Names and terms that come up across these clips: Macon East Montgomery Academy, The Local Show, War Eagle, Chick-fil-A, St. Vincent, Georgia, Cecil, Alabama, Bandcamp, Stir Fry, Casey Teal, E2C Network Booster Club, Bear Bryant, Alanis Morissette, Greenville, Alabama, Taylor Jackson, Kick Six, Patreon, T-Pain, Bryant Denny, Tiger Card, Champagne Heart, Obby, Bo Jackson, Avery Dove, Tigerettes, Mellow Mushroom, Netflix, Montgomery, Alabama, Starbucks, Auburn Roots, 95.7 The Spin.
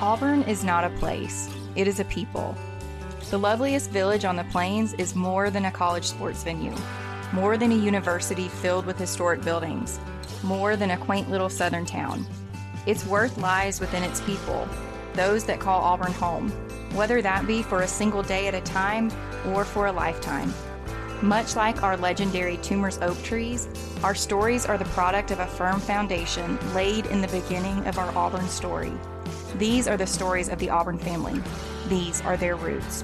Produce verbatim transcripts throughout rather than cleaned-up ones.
Auburn is not a place, it is a people. The loveliest village on the plains is more than a college sports venue, more than a university filled with historic buildings, more than a quaint little southern town. Its worth lies within its people, those that call Auburn home, whether that be for a single day at a time or for a lifetime. Much like our legendary Toomer's oak trees, our stories are the product of a firm foundation laid in the beginning of our Auburn story. These are the stories of the Auburn family. These are their roots.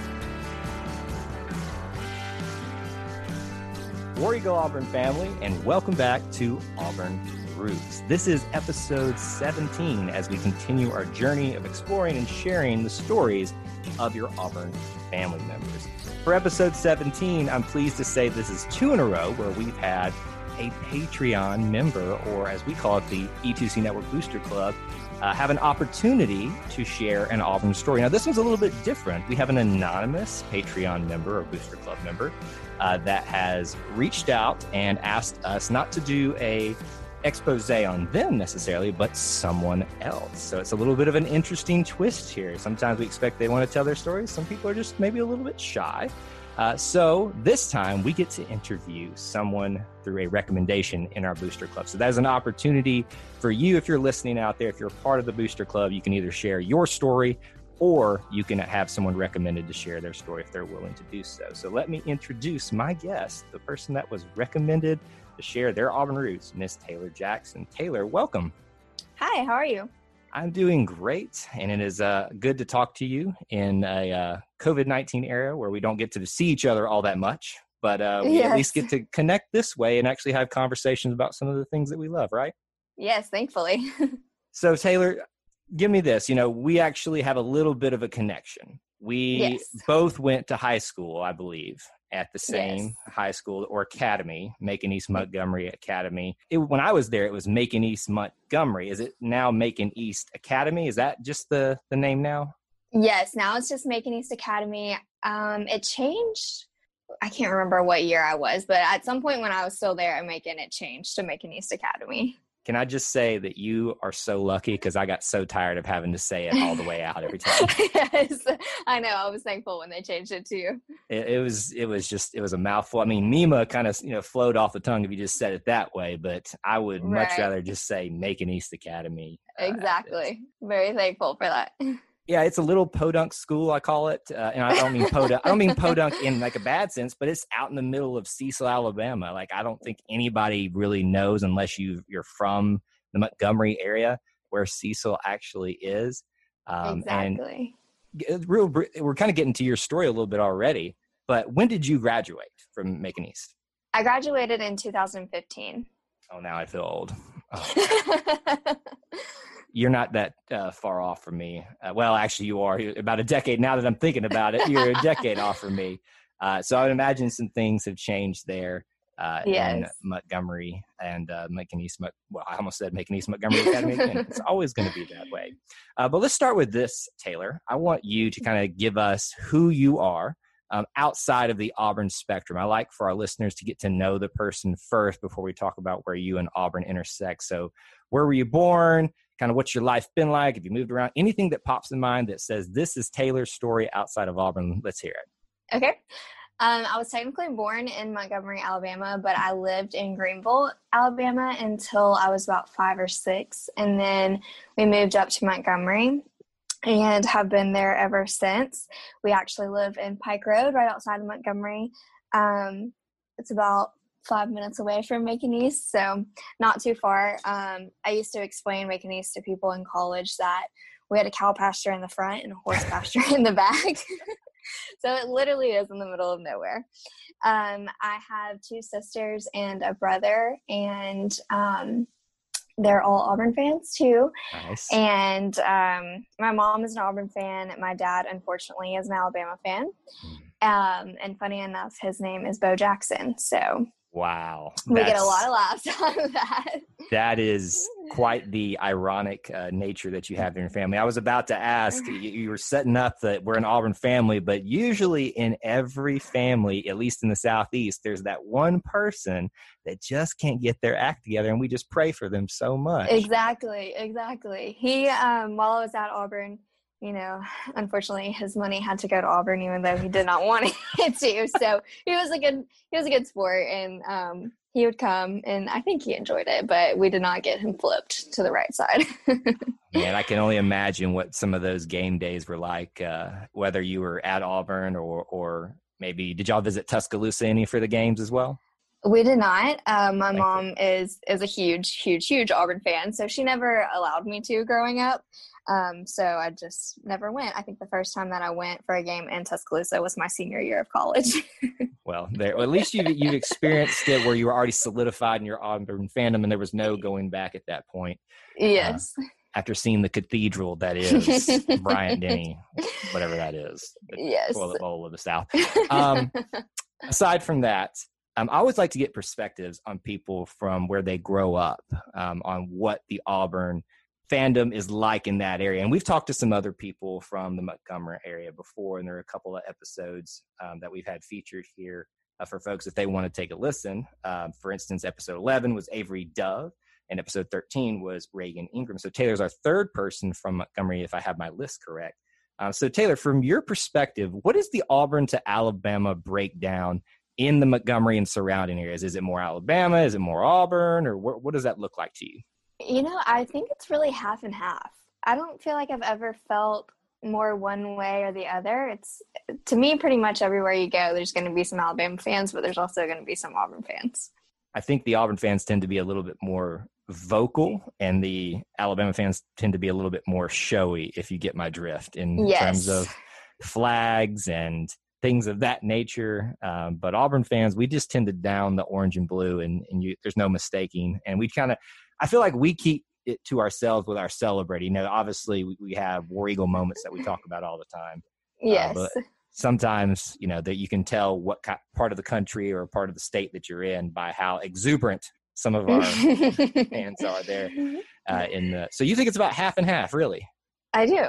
War Eagle Auburn family, and welcome back to Auburn Roots. This is episode seventeen as we continue our journey of exploring and sharing the stories of your Auburn family members. For episode seventeen, I'm pleased to say this is two in a row where we've had a Patreon member, or as we call it, the E two C Network Booster Club, Uh, have an opportunity to share an Auburn story. Now, this one's a little bit different. We have an anonymous Patreon member or Booster Club member uh, that has reached out and asked us not to do a expose on them necessarily, but someone else. So it's a little bit of an interesting twist here. Sometimes we expect they want to tell their stories. Some people are just maybe a little bit shy. Uh, so this time we get to interview someone through a recommendation in our Booster Club. So that is an opportunity for you, if you're listening out there, if you're part of the Booster Club, you can either share your story or you can have someone recommended to share their story if they're willing to do so. So let me introduce my guest, the person that was recommended to share their Auburn roots, Miss Taylor Jackson. Taylor, welcome. Hi, how are you? I'm doing great, and it is uh, good to talk to you in a uh, COVID nineteen era where we don't get to see each other all that much, but uh, we yes. at least get to connect this way and actually have conversations about some of the things that we love, right? Yes, thankfully. So, Taylor, give me this. You know, we actually have a little bit of a connection. We yes. both went to high school, I believe, at the same yes. high school or academy, Macon East Montgomery Academy. It, when I was there, it was Macon East Montgomery. Is it now Macon East Academy? Is that just the, the name now? Yes, now it's just Macon East Academy. Um, it changed. I can't remember what year I was, but at some point when I was still there at Macon, it changed to Macon East Academy. Can I just say that you are so lucky because I got so tired of having to say it all the way out every time. Yes, I know. I was thankful when they changed it to you. It, it was it was just, it was a mouthful. I mean, NEMA kind of, you know, flowed off the tongue if you just said it that way, but I would right. much rather just say Macon East Academy. Uh, exactly. Very thankful for that. Yeah, it's a little podunk school, I call it. Uh, and I don't mean podunk. I don't mean podunk in like a bad sense, but it's out in the middle of Cecil, Alabama. Like, I don't think anybody really knows unless you, you're from the Montgomery area where Cecil actually is. Um, exactly. And real, we're kind of getting to your story a little bit already, but when did you graduate from Macon East? I graduated in two thousand fifteen. Oh, now I feel old. Oh. You're not that uh, far off from me. Uh, well, actually, you are about a decade. Now that I'm thinking about it, you're a decade off from me. Uh, so I would imagine some things have changed there uh, yes. in Montgomery and uh, Macon East. Well, I almost said Macon East Montgomery Academy. And it's always going to be that way. Uh, but let's start with this, Taylor. I want you to kind of give us who you are um, outside of the Auburn spectrum. I like for our listeners to get to know the person first before we talk about where you and Auburn intersect. So where were you born? Kind of what's your life been like? Have you moved around? Anything that pops in mind that says this is Taylor's story outside of Auburn. Let's hear it. Okay. Um, I was technically born in Montgomery, Alabama, but I lived in Greenville, Alabama until I was about five or six. And then we moved up to Montgomery and have been there ever since. We actually live in Pike Road right outside of Montgomery. Um, it's about five minutes away from Macon East, so not too far. Um, I used to explain Macon East to people in college that we had a cow pasture in the front and a horse pasture in the back. So it literally is in the middle of nowhere. Um, I have two sisters and a brother, and um, they're all Auburn fans too. Nice. And um, my mom is an Auburn fan. My dad, unfortunately, is an Alabama fan. Um, and funny enough, his name is Bo Jackson. So wow, we get a lot of laughs on that. That is quite the ironic uh, nature that you have in your family. I was about to ask, you, you were setting up that we're an Auburn family, but usually in every family, at least in the Southeast, there's that one person that just can't get their act together, and we just pray for them so much. Exactly, exactly. He, um, while I was at Auburn, you know, unfortunately his money had to go to Auburn, even though he did not want it to. So he was a good, he was a good sport, and um, he would come, and I think he enjoyed it, but we did not get him flipped to the right side. Man, I can only imagine what some of those game days were like, uh, whether you were at Auburn or, or maybe, did y'all visit Tuscaloosa any for the games as well? We did not. Uh, my Thank mom you. is, is a huge, huge, huge Auburn fan. So she never allowed me to growing up. Um, so I just never went. I think the first time that I went for a game in Tuscaloosa was my senior year of college. Well, there, at least you, you experienced it where you were already solidified in your Auburn fandom, and there was no going back at that point. Yes. Uh, after seeing the cathedral that is Bryant Denny, whatever that is. The yes. Toilet bowl of the South. Um, aside from that, Um, I always like to get perspectives on people from where they grow up, um, on what the Auburn fandom is like in that area. And we've talked to some other people from the Montgomery area before, and there are a couple of episodes um, that we've had featured here uh, for folks if they want to take a listen. Um, for instance, episode eleven was Avery Dove, and episode thirteen was Reagan Ingram. So Taylor's our third person from Montgomery, if I have my list correct. Um, so Taylor, from your perspective, what is the Auburn to Alabama breakdown in the Montgomery and surrounding areas? Is it more Alabama? Is it more Auburn? Or what, what does that look like to you? You know, I think it's really half and half. I don't feel like I've ever felt more one way or the other. It's, to me, pretty much everywhere you go, there's going to be some Alabama fans, but there's also going to be some Auburn fans. I think the Auburn fans tend to be a little bit more vocal, and the Alabama fans tend to be a little bit more showy, if you get my drift, in yes. terms of flags and things of that nature. Um, but Auburn fans, we just tend to down the orange and blue, and, and you, there's no mistaking. And we kind of, I feel like we keep it to ourselves with our celebrating. Now, obviously we, we have War Eagle moments that we talk about all the time. Yes. Uh, but sometimes, you know, that you can tell what kind, part of the country or part of the state that you're in by how exuberant some of our fans are there. Uh, in the, so you think it's about half and half, really? I do.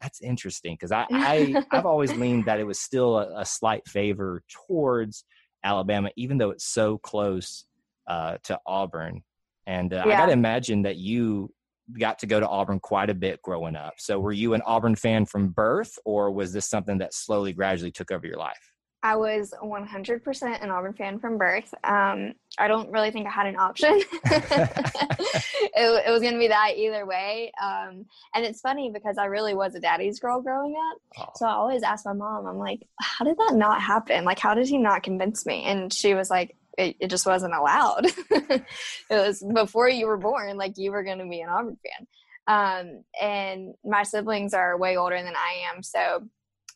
That's interesting, because I, I, I've always leaned that it was still a, a slight favor towards Alabama, even though it's so close uh, to Auburn. And uh, yeah. I got to imagine that you got to go to Auburn quite a bit growing up. So were you an Auburn fan from birth, or was this something that slowly, gradually took over your life? I was one hundred percent an Auburn fan from birth. Um, I don't really think I had an option. it, it was going to be that either way. Um, and it's funny because I really was a daddy's girl growing up. Oh. So I always asked my mom, I'm like, how did that not happen? Like, how did he not convince me? And she was like, it, it just wasn't allowed. It was before you were born, like you were going to be an Auburn fan. Um, and my siblings are way older than I am. So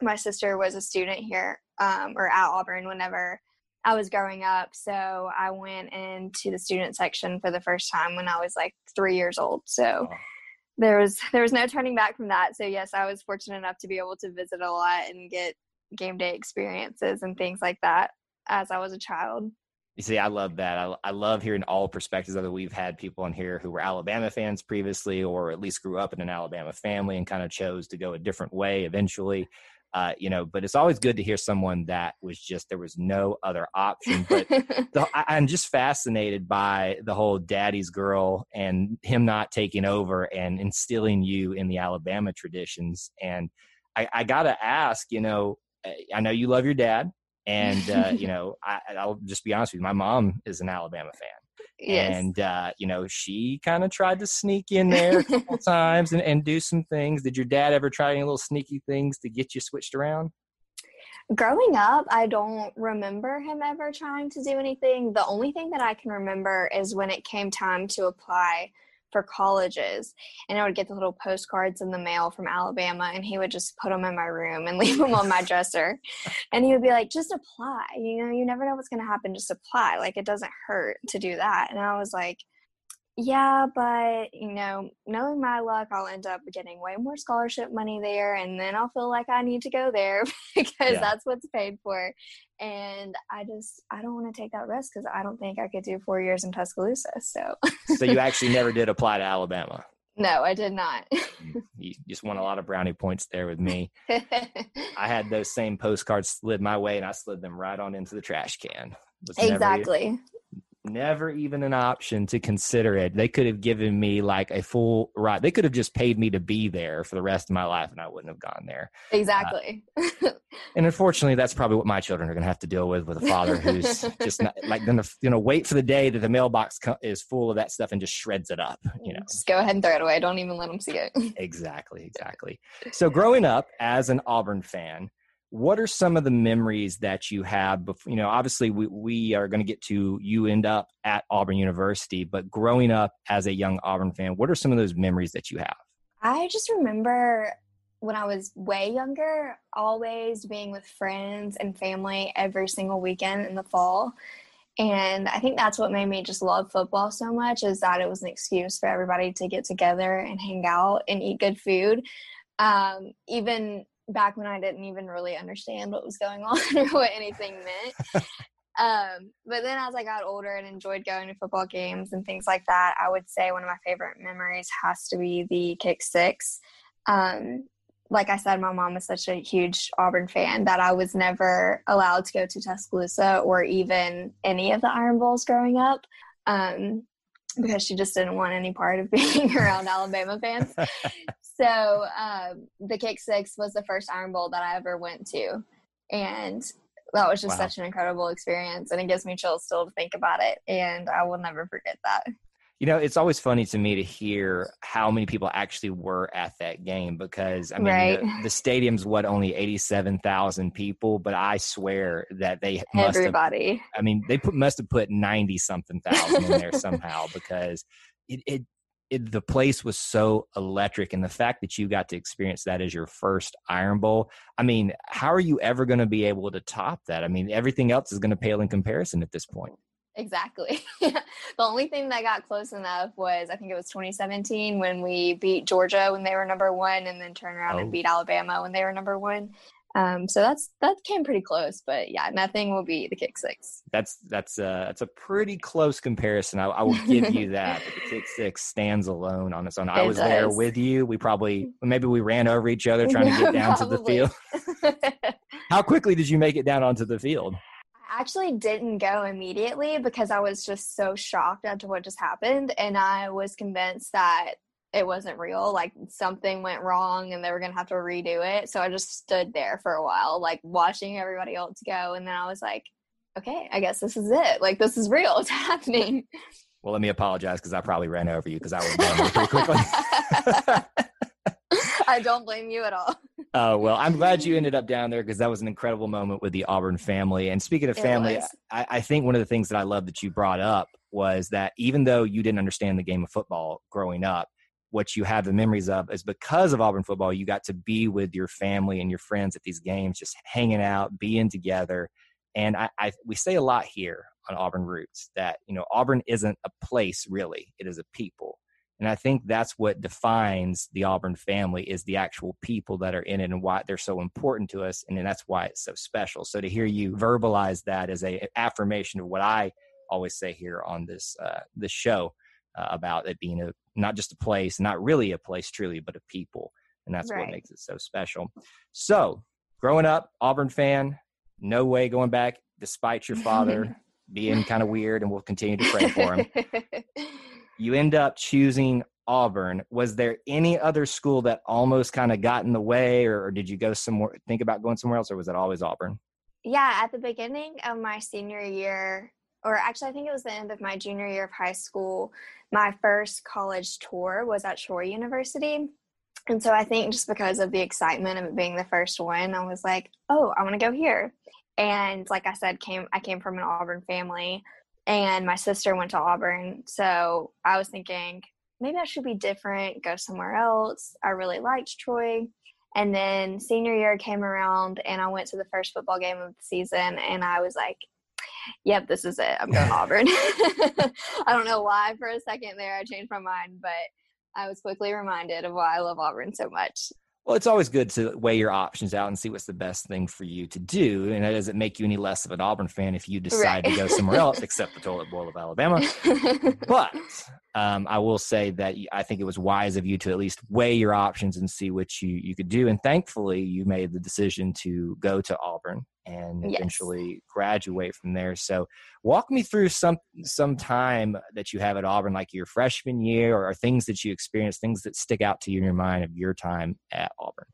my sister was a student here um, or at Auburn whenever I was growing up. So I went into the student section for the first time when I was like three years old. So oh. there was, there was no turning back from that. So yes, I was fortunate enough to be able to visit a lot and get game day experiences and things like that as I was a child. You see, I love that. I, I love hearing all perspectives, whether we've had people on here who were Alabama fans previously, or at least grew up in an Alabama family and kind of chose to go a different way eventually. Uh, you know, but it's always good to hear someone that was just, there was no other option. But the, I, I'm just fascinated by the whole daddy's girl and him not taking over and instilling you in the Alabama traditions. And I, I got to ask, you know, I know you love your dad, and, uh, you know, I, I'll just be honest with you. My mom is an Alabama fan. Yes. And, uh, you know, she kind of tried to sneak in there a couple times and, and do some things. Did your dad ever try any little sneaky things to get you switched around? Growing up, I don't remember him ever trying to do anything. The only thing that I can remember is when it came time to apply for colleges, and I would get the little postcards in the mail from Alabama, and he would just put them in my room and leave them on my dresser, and he would be like, just apply, you know, you never know what's going to happen, just apply, like, it doesn't hurt to do that. And I was like, yeah, but, you know, knowing my luck, I'll end up getting way more scholarship money there, and then I'll feel like I need to go there because yeah. that's what's paid for. And I just, I don't want to take that risk because I don't think I could do four years in Tuscaloosa. So So you actually never did apply to Alabama? No, I did not. You just won a lot of brownie points there with me. I had those same postcards slid my way, and I slid them right on into the trash can. Exactly. Never- Never even an option to consider it. They could have given me like a full ride. They could have just paid me to be there for the rest of my life, and I wouldn't have gone there. Exactly. Uh, and unfortunately, that's probably what my children are going to have to deal with, with a father who's just not, like, going to, you know, wait for the day that the mailbox co- is full of that stuff and just shreds it up. You know, just go ahead and throw it away. Don't even let them see it. Exactly. Exactly. So growing up as an Auburn fan, what are some of the memories that you have before, you know, obviously we, we are going to get to, you end up at Auburn University, but growing up as a young Auburn fan, what are some of those memories that you have? I just remember when I was way younger, always being with friends and family every single weekend in the fall. And I think that's what made me just love football so much, is that it was an excuse for everybody to get together and hang out and eat good food. Um, even back when I didn't even really understand what was going on or what anything meant. Um, but then as I got older and enjoyed going to football games and things like that, I would say one of my favorite memories has to be the Kick Six. Um, like I said, my mom is such a huge Auburn fan that I was never allowed to go to Tuscaloosa or even any of the Iron Bowls growing up. Um, because she just didn't want any part of being around Alabama fans. So um, the Kick Six was the first Iron Bowl that I ever went to, and that was just wow. such an incredible experience, and it gives me chills still to think about it, and I will never forget that. You know, it's always funny to me to hear how many people actually were at that game, because, I mean, right. the, the stadium's, what, only eighty-seven thousand people, but I swear that they must Everybody. have, I mean, they put, must have put ninety-something thousand in there somehow, because it, it It, the place was so electric, and the fact that you got to experience that as your first Iron Bowl, I mean, how are you ever going to be able to top that? I mean, everything else is going to pale in comparison at this point. Exactly. The only thing that got close enough was, I think it was twenty seventeen when we beat Georgia when they were number one, and then turned around oh. and beat Alabama when they were number one. Um, so that's, that came pretty close, but yeah, nothing will be the Kick Six. That's, that's uh that's a pretty close comparison. I, I will give you that. The Kick Six stands alone on its own. It I was does. there with you. We probably, maybe we ran over each other trying to get down probably. to the field. How quickly did you make it down onto the field? I actually didn't go immediately because I was just so shocked at what just happened. And I was convinced that it wasn't real, like something went wrong and they were going to have to redo it. So I just stood there for a while, like watching everybody else go. And then I was like, okay, I guess this is it. Like, this is real. It's happening. Well, let me apologize, because I probably ran over you because I was going pretty quickly. I don't blame you at all. Oh, uh, well, I'm glad you ended up down there, because that was an incredible moment with the Auburn family. And speaking of family, I, I think one of the things that I love that you brought up was that even though you didn't understand the game of football growing up, what you have the memories of is because of Auburn football, you got to be with your family and your friends at these games, just hanging out, being together. And I, I we say a lot here on Auburn Roots that, you know, Auburn isn't a place, really. It is a people. And I think that's what defines the Auburn family, is the actual people that are in it and why they're so important to us. And then that's why it's so special. So to hear you verbalize that as a affirmation of what I always say here on this, uh, this show, Uh, about it being a not just a place, not really a place truly, but a people. And that's right. what makes it so special. So growing up, Auburn fan, no way going back, despite your father being kind of weird, and we'll continue to pray for him. You end up choosing Auburn. Was there any other school that almost kind of got in the way, or, or did you go somewhere, think about going somewhere else, or was it always Auburn? Yeah, at the beginning of my senior year, or actually I think it was the end of my junior year of high school, my first college tour was at Troy University. And so I think just because of the excitement of it being the first one, I was like, oh, I want to go here. And like I said, came I came from an Auburn family, and my sister went to Auburn. So I was thinking, maybe I should be different, go somewhere else. I really liked Troy. And then senior year came around and I went to the first football game of the season and I was like, yep, this is it. I'm going to Auburn. I don't know why for a second there I changed my mind, but I was quickly reminded of why I love Auburn so much. Well, it's always good to weigh your options out and see what's the best thing for you to do. And it doesn't make you any less of an Auburn fan if you decide right. to go somewhere else except the toilet bowl of Alabama. But um, I will say that I think it was wise of you to at least weigh your options and see what you, you could do. And thankfully, you made the decision to go to Auburn and yes. eventually graduate from there. So walk me through some some time that you have at Auburn, like your freshman year, or, or things that you experienced, things that stick out to you in your mind of your time at Auburn.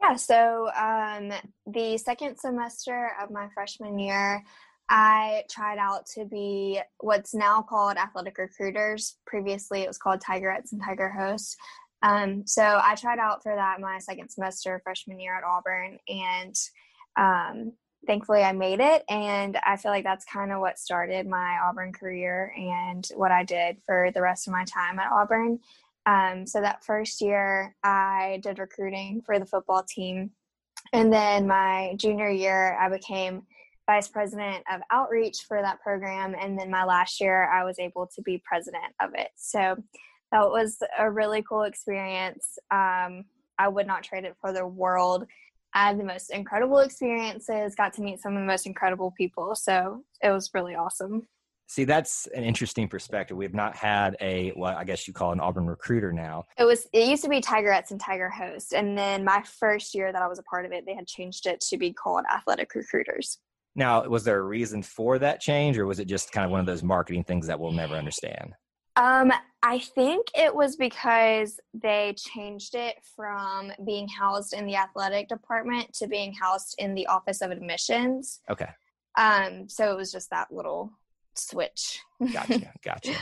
Yeah, so um, the second semester of my freshman year, I tried out to be what's now called athletic recruiters. Previously, it was called Tigerettes and Tiger Hosts. Um, so I tried out for that my second semester freshman year at Auburn, and Um, thankfully I made it, and I feel like that's kind of what started my Auburn career and what I did for the rest of my time at Auburn. Um, so that first year I did recruiting for the football team. And then my junior year I became vice president of outreach for that program. And then my last year I was able to be president of it. So that was a really cool experience. Um, I would not trade it for the world. I had the most incredible experiences, got to meet some of the most incredible people. So it was really awesome. See, that's an interesting perspective. We've not had a, what I guess you call an Auburn recruiter now. It was, it used to be Tigerettes and Tiger Hosts. And then my first year that I was a part of it, they had changed it to be called athletic recruiters. Now, was there a reason for that change, or was it just kind of one of those marketing things that we'll never understand? Um, I think it was because they changed it from being housed in the athletic department to being housed in the office of admissions. Okay. Um, so it was just that little switch. Gotcha. Gotcha.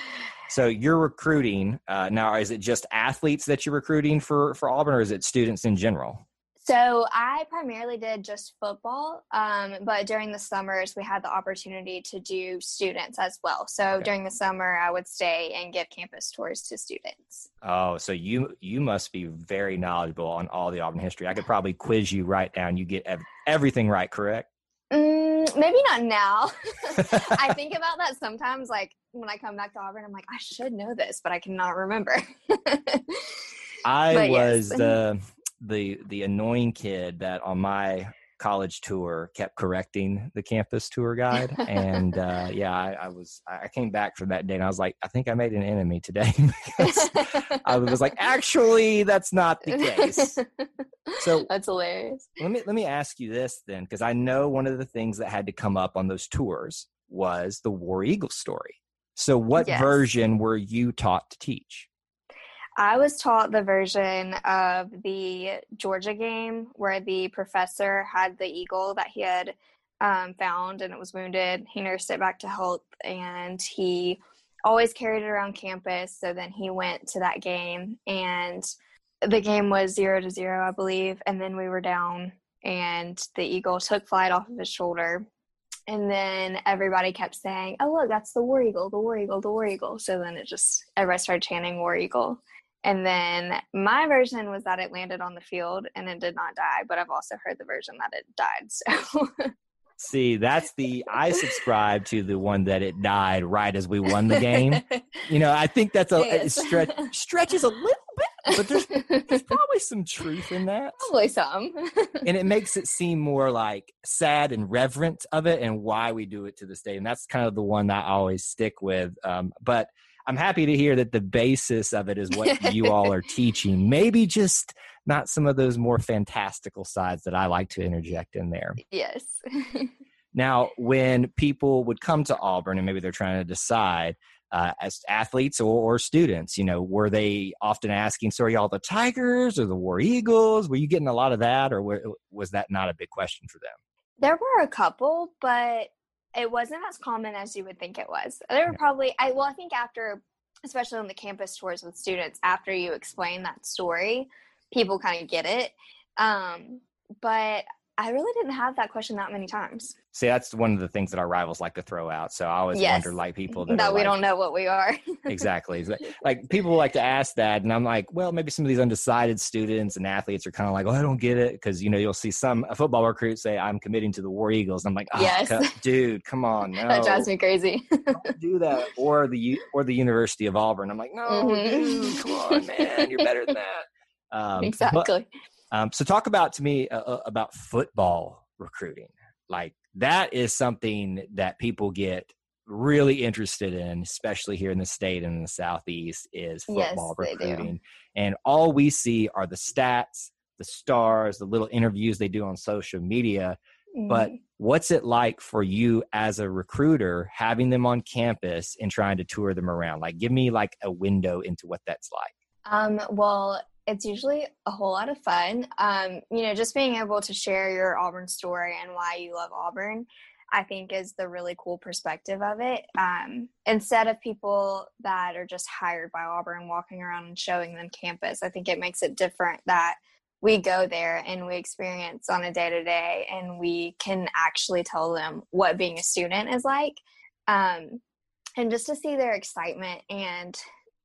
So you're recruiting, uh, now is it just athletes that you're recruiting for, for Auburn, or is it students in general? So I primarily did just football, um, but during the summers, we had the opportunity to do students as well. So okay. during the summer, I would stay and give campus tours to students. Oh, so you you must be very knowledgeable on all the Auburn history. I could probably quiz you right now, and you get ev- everything right, correct? Mm, maybe not now. I think about that sometimes, like when I come back to Auburn, I'm like, I should know this, but I cannot remember. I but, was... Yes. Uh, the the annoying kid that on my college tour kept correcting the campus tour guide. And uh, yeah, I, I was, I came back from that day and I was like, I think I made an enemy today. Because I was like, actually, that's not the case. So that's hilarious. Let me, let me ask you this then, because I know one of the things that had to come up on those tours was the War Eagle story. So what yes. version were you taught to teach? I was taught the version of the Georgia game where the professor had the eagle that he had um, found, and it was wounded. He nursed it back to health, and he always carried it around campus. So then he went to that game, and the game was zero to zero, I believe. And then we were down, and the eagle took flight off of his shoulder. And then everybody kept saying, oh, look, that's the War Eagle, the War Eagle, the War Eagle. So then it just, everybody started chanting War Eagle. And then my version was that it landed on the field and it did not die, but I've also heard the version that it died. So, see, that's the I subscribe to the one that it died right as we won the game. You know, I think that's a yes. it stretch, stretches a little bit, but there's, there's probably some truth in that. Probably some. And it makes it seem more like sad and reverent of it and why we do it to this day. And that's kind of the one that I always stick with. Um, but I'm happy to hear that the basis of it is what you all are teaching. Maybe just not some of those more fantastical sides that I like to interject in there. Yes. Now, when people would come to Auburn and maybe they're trying to decide uh, as athletes or, or students, you know, were they often asking, so are y'all the Tigers or the War Eagles? Were you getting a lot of that, or were, was that not a big question for them? There were a couple, but it wasn't as common as you would think it was. There were probably, I well, I think after, especially on the campus tours with students, after you explain that story, people kind of get it. Um, but I really didn't have that question that many times. See, that's one of the things that our rivals like to throw out. So I always yes. wonder, like, people that, that we like, don't know what we are. Exactly. Like, people like to ask that. And I'm like, well, maybe some of these undecided students and athletes are kind of like, oh, I don't get it. Because, you know, you'll see some a football recruit say, I'm committing to the War Eagles. And I'm like, oh, yes. co- dude, come on. No. That drives me crazy. Don't do that. Or the, or the University of Auburn. I'm like, no, mm-hmm. dude, come on, man. You're better than that. Um, exactly. But, Um, so talk about to me uh, about football recruiting. Like, that is something that people get really interested in, especially here in the state and in the Southeast, is football yes, recruiting. And all we see are the stats, the stars, the little interviews they do on social media. Mm-hmm. But what's it like for you as a recruiter, having them on campus and trying to tour them around? Like, give me like a window into what that's like. Um, well, it's usually a whole lot of fun. Um, you know, just being able to share your Auburn story and why you love Auburn, I think, is the really cool perspective of it. Um, instead of people that are just hired by Auburn walking around and showing them campus, I think it makes it different that we go there and we experience on a day-to-day, and we can actually tell them what being a student is like. Um, and just to see their excitement and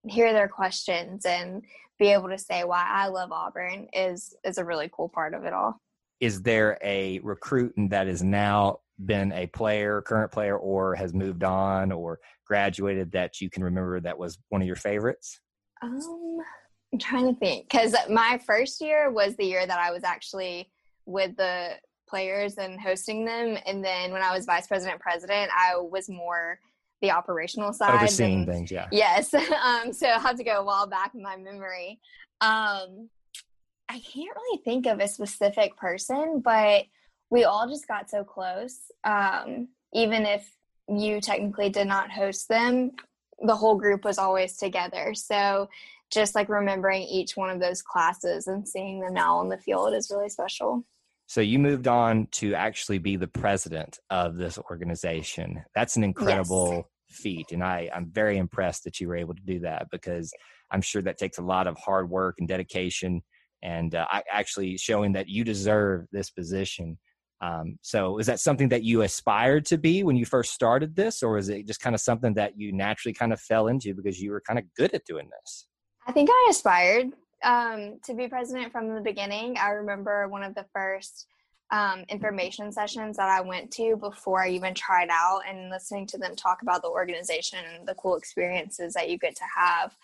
hear their questions and be able to say why I love Auburn is is a really cool part of it all. Is there a recruit that has now been a player, current player, or has moved on or graduated that you can remember that was one of your favorites? Um, I'm trying to think, because my first year was the year that I was actually with the players and hosting them. And then when I was vice president, president, I was more the operational side, overseeing and, things. Yeah. Yes. Um, so I'll have to go a while back in my memory. Um, I can't really think of a specific person, but we all just got so close. Um, even if you technically did not host them, the whole group was always together. So just like remembering each one of those classes and seeing them now on the field is really special. So you moved on to actually be the president of this organization. That's an incredible yes. feat. And I, I'm very impressed that you were able to do that, because I'm sure that takes a lot of hard work and dedication, and uh, I, actually showing that you deserve this position. Um, so is that something that you aspired to be when you first started this, or is it just kind of something that you naturally kind of fell into because you were kind of good at doing this? I think I aspired Um, to be president from the beginning. I remember one of the first um, information sessions that I went to before I even tried out, and listening to them talk about the organization and the cool experiences that you get to have,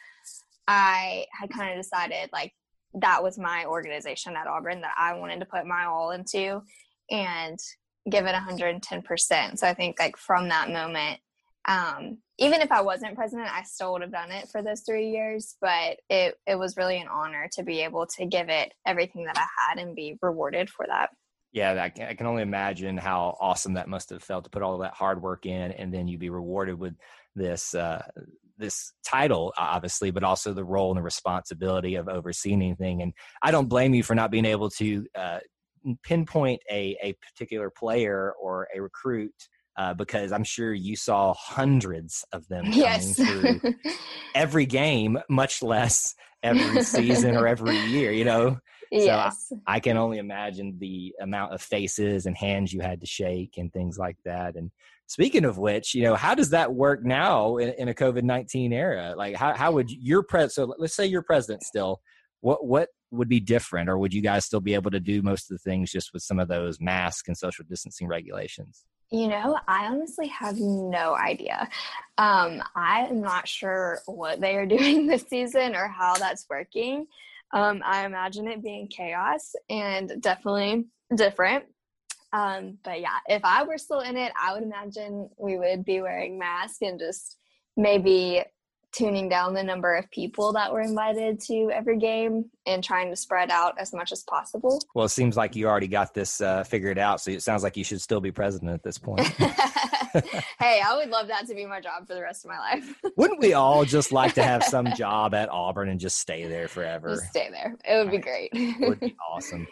I had kind of decided like that was my organization at Auburn that I wanted to put my all into and give it one hundred ten percent. So I think like from that moment, um, even if I wasn't president, I still would have done it for those three years, but it, it was really an honor to be able to give it everything that I had and be rewarded for that. Yeah, I can, I can only imagine how awesome that must have felt to put all that hard work in, and then you'd be rewarded with this uh, this title, obviously, but also the role and the responsibility of overseeing anything. And I don't blame you for not being able to uh, pinpoint a, a particular player or a recruit, Uh, because I'm sure you saw hundreds of them coming yes. through every game, much less every season or every year, you know? Yes. So I, I can only imagine the amount of faces and hands you had to shake and things like that. And speaking of which, you know, how does that work now in, in a covid nineteen era? Like, how, how would your pres- so let's say you're president still, what, what would be different, or would you guys still be able to do most of the things just with some of those masks and social distancing regulations? You know, I honestly have no idea. Um, I am not sure what they are doing this season or how that's working. Um, I imagine it being chaos and definitely different. Um, but yeah, if I were still in it, I would imagine we would be wearing masks and just maybe tuning down the number of people that were invited to every game and trying to spread out as much as possible. Well, it seems like you already got this uh, figured out, so it sounds like you should still be president at this point. Hey, I would love that to be my job for the rest of my life. Wouldn't we all just like to have some job at Auburn and just stay there forever? Just stay there. It would all be right. great. It would be awesome.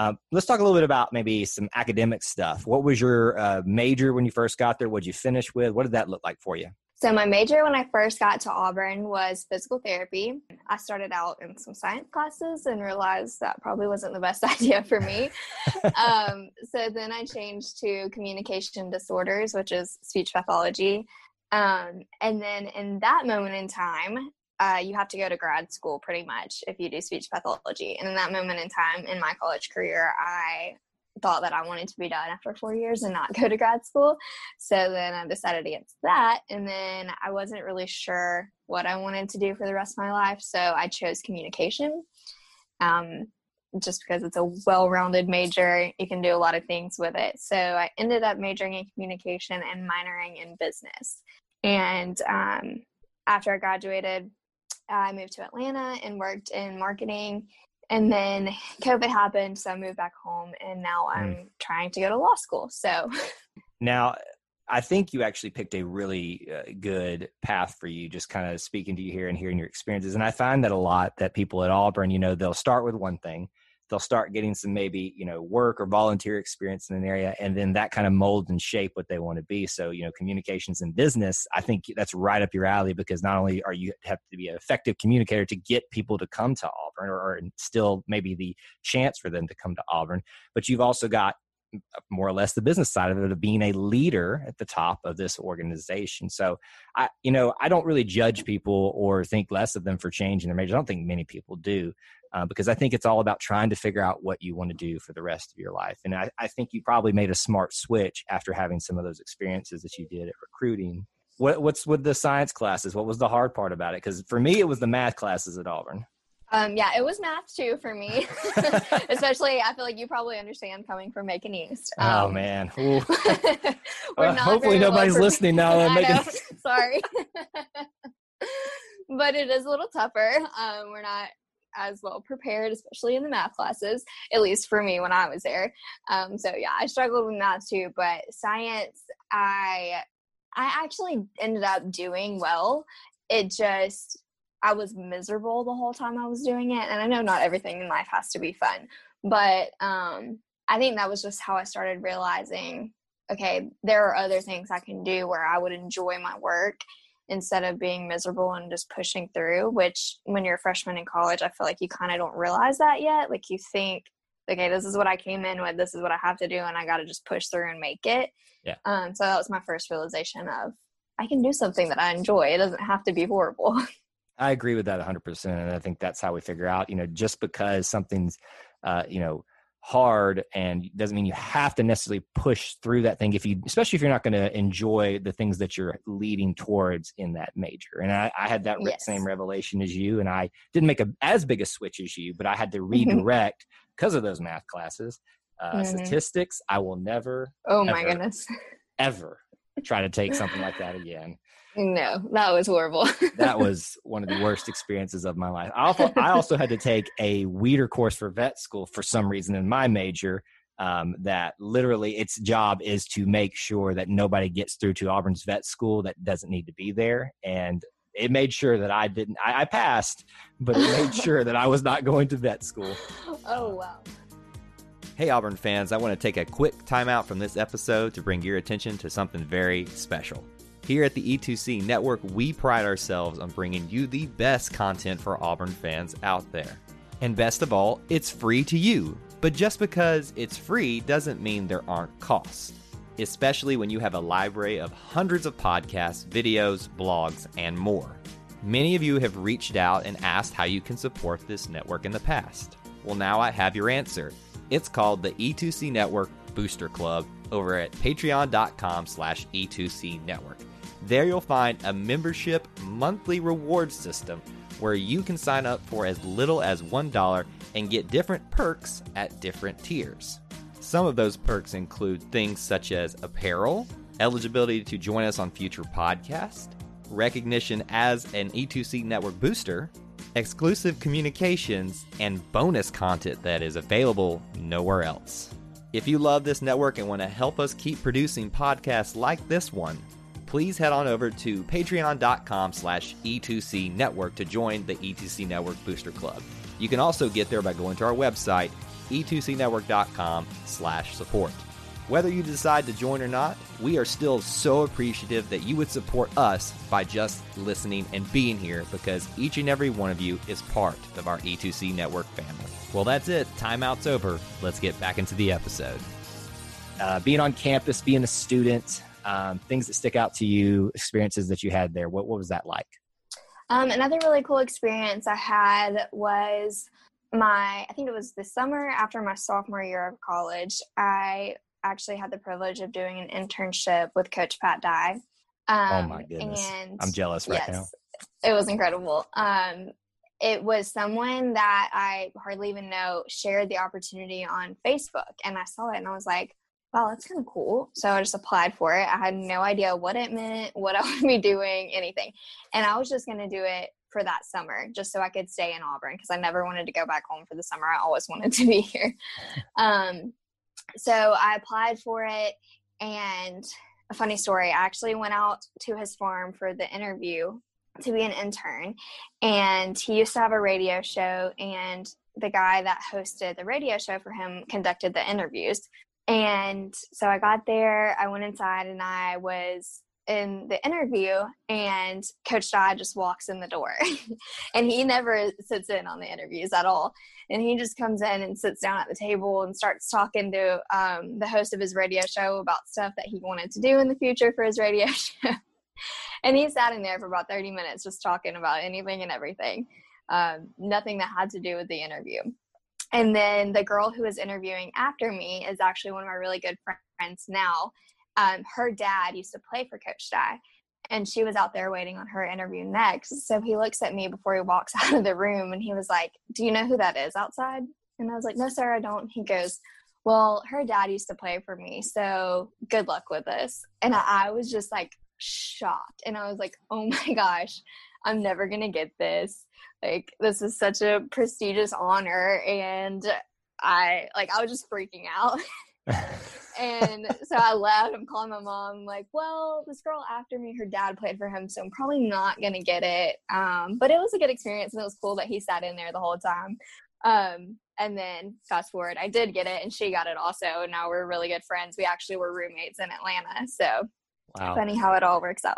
Um, let's talk a little bit about maybe some academic stuff. What was your uh, major when you first got there? What did you finish with? What did that look like for you? So my major when I first got to Auburn was physical therapy. I started out in some science classes and realized that probably wasn't the best idea for me. um, so then I changed to communication disorders, which is speech pathology. Um, and then in that moment in time, uh, you have to go to grad school pretty much if you do speech pathology. And in that moment in time in my college career, I thought that I wanted to be done after four years and not go to grad school. So then I decided against that. And then I wasn't really sure what I wanted to do for the rest of my life. So I chose communication, um, just because it's a well-rounded major. You can do a lot of things with it. So I ended up majoring in communication and minoring in business. And um, after I graduated, I moved to Atlanta and worked in marketing. And then COVID happened, so I moved back home, and now I'm mm. trying to go to law school. So now I think you actually picked a really uh, good path for you, just kind of speaking to you here and hearing your experiences. And I find that a lot, that people at Auburn, you know, they'll start with one thing. They'll start getting some maybe, you know, work or volunteer experience in an area, and then that kind of molds and shape what they want to be. So, you know, communications and business, I think that's right up your alley, because not only are you have to be an effective communicator to get people to come to Auburn, or, or still maybe the chance for them to come to Auburn, but you've also got more or less the business side of it, of being a leader at the top of this organization. So I, you know, I don't really judge people or think less of them for changing their major. I don't think many people do, uh, because I think it's all about trying to figure out what you want to do for the rest of your life. And I, I think you probably made a smart switch after having some of those experiences that you did at recruiting. What, what's with the science classes? What was the hard part about it? Because for me, it was the math classes at Auburn. Um, yeah, it was math too for me, especially I feel like you probably understand coming from Macon East. Um, oh man. We're uh, not hopefully nobody's well listening now. I'm making... Sorry. But it is a little tougher. Um, we're not as well prepared, especially in the math classes, at least for me when I was there. Um, so yeah, I struggled with math too, but science, I, I actually ended up doing well. It just, I was miserable the whole time I was doing it. And I know not everything in life has to be fun, but um, I think that was just how I started realizing, okay, there are other things I can do where I would enjoy my work instead of being miserable and just pushing through, which when you're a freshman in college, I feel like you kind of don't realize that yet. Like you think, okay, this is what I came in with. This is what I have to do. And I got to just push through and make it. Yeah. Um, so that was my first realization of, I can do something that I enjoy. It doesn't have to be horrible. I agree with that one hundred percent. And I think that's how we figure out, you know, just because something's, uh, you know, hard and doesn't mean you have to necessarily push through that thing. If you, especially if you're not going to enjoy the things that you're leading towards in that major. And I, I had that yes. same revelation as you, and I didn't make a, as big a switch as you, but I had to redirect because of those math classes, uh, mm-hmm. statistics. I will never, oh my ever, goodness, ever try to take something like that again. No, that was horrible. That was one of the worst experiences of my life. I also had to take a weeder course for vet school for some reason in my major, um, that literally its job is to make sure that nobody gets through to Auburn's vet school that doesn't need to be there. And it made sure that I didn't, I, I passed, but it made sure that I was not going to vet school. Oh, wow. Hey, Auburn fans, I want to take a quick timeout from this episode to bring your attention to something very special. Here at the E two C Network, we pride ourselves on bringing you the best content for Auburn fans out there. And best of all, it's free to you. But just because it's free doesn't mean there aren't costs, especially when you have a library of hundreds of podcasts, videos, blogs, and more. Many of you have reached out and asked how you can support this network in the past. Well, now I have your answer. It's called the E two C Network Booster Club over at patreon.com slash E2C Network. There you'll find a membership monthly reward system where you can sign up for as little as one dollar and get different perks at different tiers. Some of those perks include things such as apparel, eligibility to join us on future podcasts, recognition as an E two C Network booster, exclusive communications, and bonus content that is available nowhere else. If you love this network and want to help us keep producing podcasts like this one, please head on over to patreon.com slash E2C Network to join the E two C Network Booster Club. You can also get there by going to our website, e2cnetwork.com slash support. Whether you decide to join or not, we are still so appreciative that you would support us by just listening and being here, because each and every one of you is part of our E two C Network family. Well, that's it. Timeout's over. Let's get back into the episode. Uh, being on campus, being a student, um, things that stick out to you, experiences that you had there, what, what was that like? Um, another really cool experience I had was my, I think it was this summer after my sophomore year of college, I actually had the privilege of doing an internship with Coach Pat Dye. Um, oh my goodness. And I'm jealous right yes, now. It was incredible. Um, it was someone that I hardly even know shared the opportunity on Facebook, and I saw it and I was like, wow, that's kind of cool. So I just applied for it. I had no idea what it meant, what I would be doing, anything. And I was just going to do it for that summer just so I could stay in Auburn, because I never wanted to go back home for the summer. I always wanted to be here. Um, so I applied for it. And a funny story, I actually went out to his farm for the interview to be an intern. And he used to have a radio show, and the guy that hosted the radio show for him conducted the interviews. And so I got there, I went inside, and I was in the interview, and Coach Dye just walks in the door and he never sits in on the interviews at all. And he just comes in and sits down at the table and starts talking to um, the host of his radio show about stuff that he wanted to do in the future for his radio show. And he sat in there for about thirty minutes just talking about anything and everything, um, nothing that had to do with the interview. And then the girl who was interviewing after me is actually one of my really good friends now. Um, her dad used to play for Coach Dye, and she was out there waiting on her interview next. So he looks at me before he walks out of the room, and he was like, do you know who that is outside? And I was like, no, sir, I don't. He goes, well, her dad used to play for me, so good luck with this. And I, I was just like shocked. And I was like, oh my gosh, I'm never going to get this. Like, this is such a prestigious honor. And I, like, I was just freaking out. And so I left. I'm calling my mom, like, well, this girl after me, her dad played for him, so I'm probably not going to get it. Um, but it was a good experience, and it was cool that he sat in there the whole time. Um, and then fast forward, I did get it, and she got it also. And now we're really good friends. We actually were roommates in Atlanta. So wow. Funny how it all works out.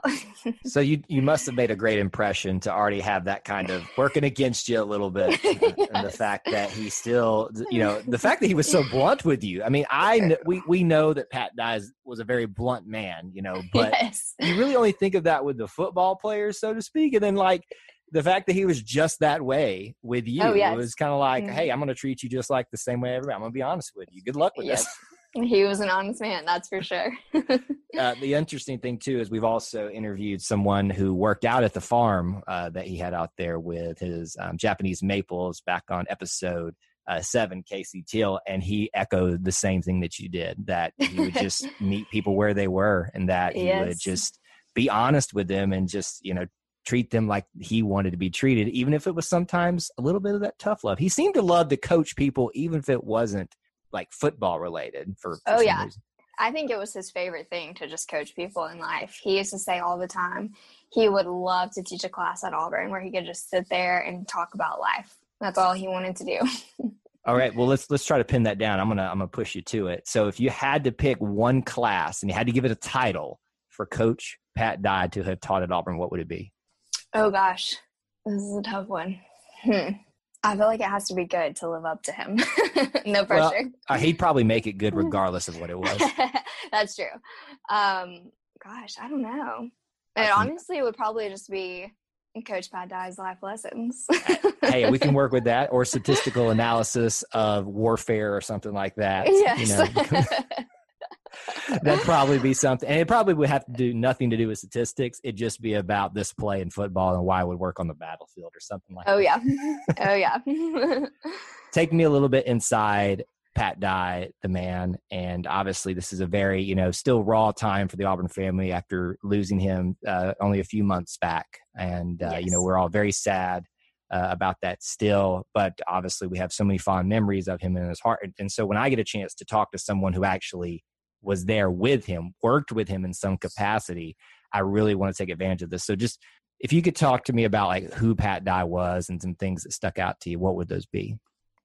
So you you must have made a great impression to already have that kind of working against you a little bit. Yes. And the fact that he still, you know, the fact that he was so blunt with you. I mean, I we we know that Pat Dye was a very blunt man, you know, but yes. You really only think of that with the football players, so to speak. And then, like, the fact that he was just that way with you, oh, yes. It was kind of like, mm-hmm. Hey, I'm going to treat you just like the same way everybody. I'm going to be honest with you. Good luck with yes. this. He was an honest man, that's for sure. uh, the interesting thing, too, is we've also interviewed someone who worked out at the farm uh, that he had out there with his um, Japanese maples back on episode uh, seven, Casey Teal, and he echoed the same thing that you did, that he would just meet people where they were, and that he yes. would just be honest with them and just, you know, treat them like he wanted to be treated, even if it was sometimes a little bit of that tough love. He seemed to love to coach people, even if it wasn't like football related for, for oh yeah reason. I think it was his favorite thing to just coach people in life. He used to say all the time he would love to teach a class at Auburn where he could just sit there and talk about life. That's all he wanted to do. All right, well, let's let's try to pin that down. I'm gonna I'm gonna push you to it. So if you had to pick one class and you had to give it a title for Coach Pat Dye to have taught at Auburn, what would it be? Oh gosh, this is a tough one. hmm I feel like it has to be good to live up to him. No pressure. Well, he'd probably make it good regardless of what it was. That's true. Um, gosh, I don't know. It I honestly think... would probably just be Coach Pat Dye's life lessons. Hey, we can work with that, or statistical analysis of warfare or something like that. Yes. You know? That'd probably be something. And it probably would have to do nothing to do with statistics. It'd just be about this play in football and why it would work on the battlefield or something like oh, that. Oh, yeah. Oh, yeah. Take me a little bit inside Pat Dye, the man. And obviously this is a very, you know, still raw time for the Auburn family after losing him uh, only a few months back. And, uh, yes. you know, we're all very sad uh, about that still. But obviously we have so many fond memories of him in his heart. And so when I get a chance to talk to someone who actually was there with him, worked with him in some capacity, I really want to take advantage of this. So just if you could talk to me about like who Pat Dye was and some things that stuck out to you, what would those be?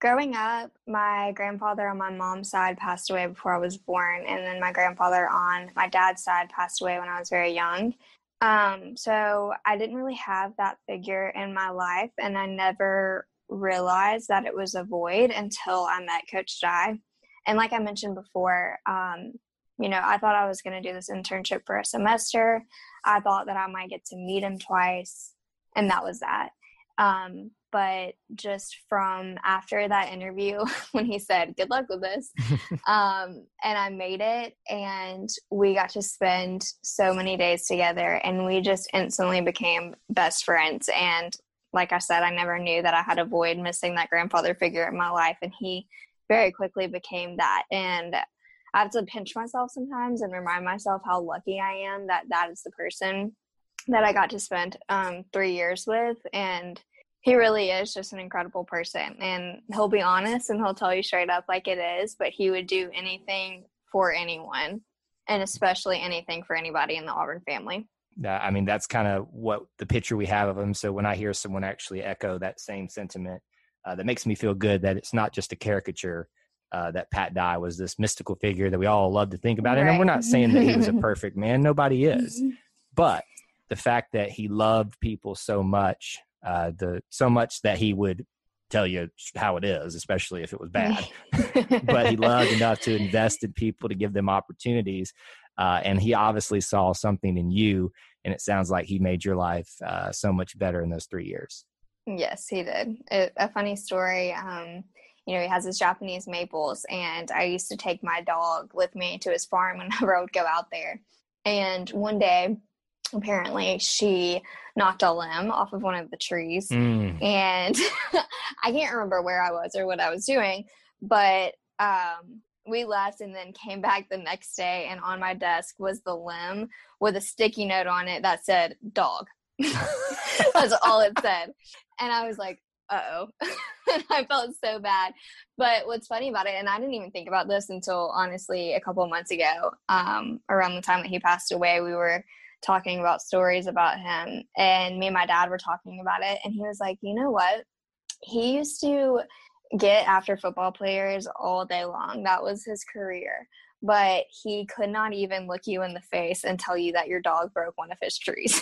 Growing up, my grandfather on my mom's side passed away before I was born, and then my grandfather on my dad's side passed away when I was very young. Um, so I didn't really have that figure in my life, and I never realized that it was a void until I met Coach Dye. And like I mentioned before, um, you know, I thought I was going to do this internship for a semester. I thought that I might get to meet him twice, and that was that. Um, but just from after that interview, when he said, good luck with this, um, and I made it, and we got to spend so many days together, and we just instantly became best friends. And like I said, I never knew that I had a void missing that grandfather figure in my life, and he very quickly became that. And I have to pinch myself sometimes and remind myself how lucky I am that that is the person that I got to spend um, three years with. And he really is just an incredible person, and he'll be honest and he'll tell you straight up like it is, but he would do anything for anyone, and especially anything for anybody in the Auburn family. I mean, that's kind of what the picture we have of him. So when I hear someone actually echo that same sentiment, uh, that makes me feel good that it's not just a caricature, uh, that Pat Dye was this mystical figure that we all love to think about. Right. And we're not saying that he was a perfect man. Nobody is. But the fact that he loved people so much, uh, the so much that he would tell you how it is, especially if it was bad, but he loved enough to invest in people, to give them opportunities. Uh, and he obviously saw something in you, and it sounds like he made your life uh, so much better in those three years. Yes, he did. It, a funny story. Um, you know, he has his Japanese maples, and I used to take my dog with me to his farm whenever I would go out there. And one day, apparently she knocked a limb off of one of the trees, mm. and I can't remember where I was or what I was doing, but um, we left and then came back the next day, and on my desk was the limb with a sticky note on it that said dog. That's all it said. And I was like, uh-oh. And I felt so bad. But what's funny about it, and I didn't even think about this until honestly a couple of months ago, um, around the time that he passed away, we were talking about stories about him, and me and my dad were talking about it, and he was like, you know what, he used to get after football players all day long. That was his career, but he could not even look you in the face and tell you that your dog broke one of his trees.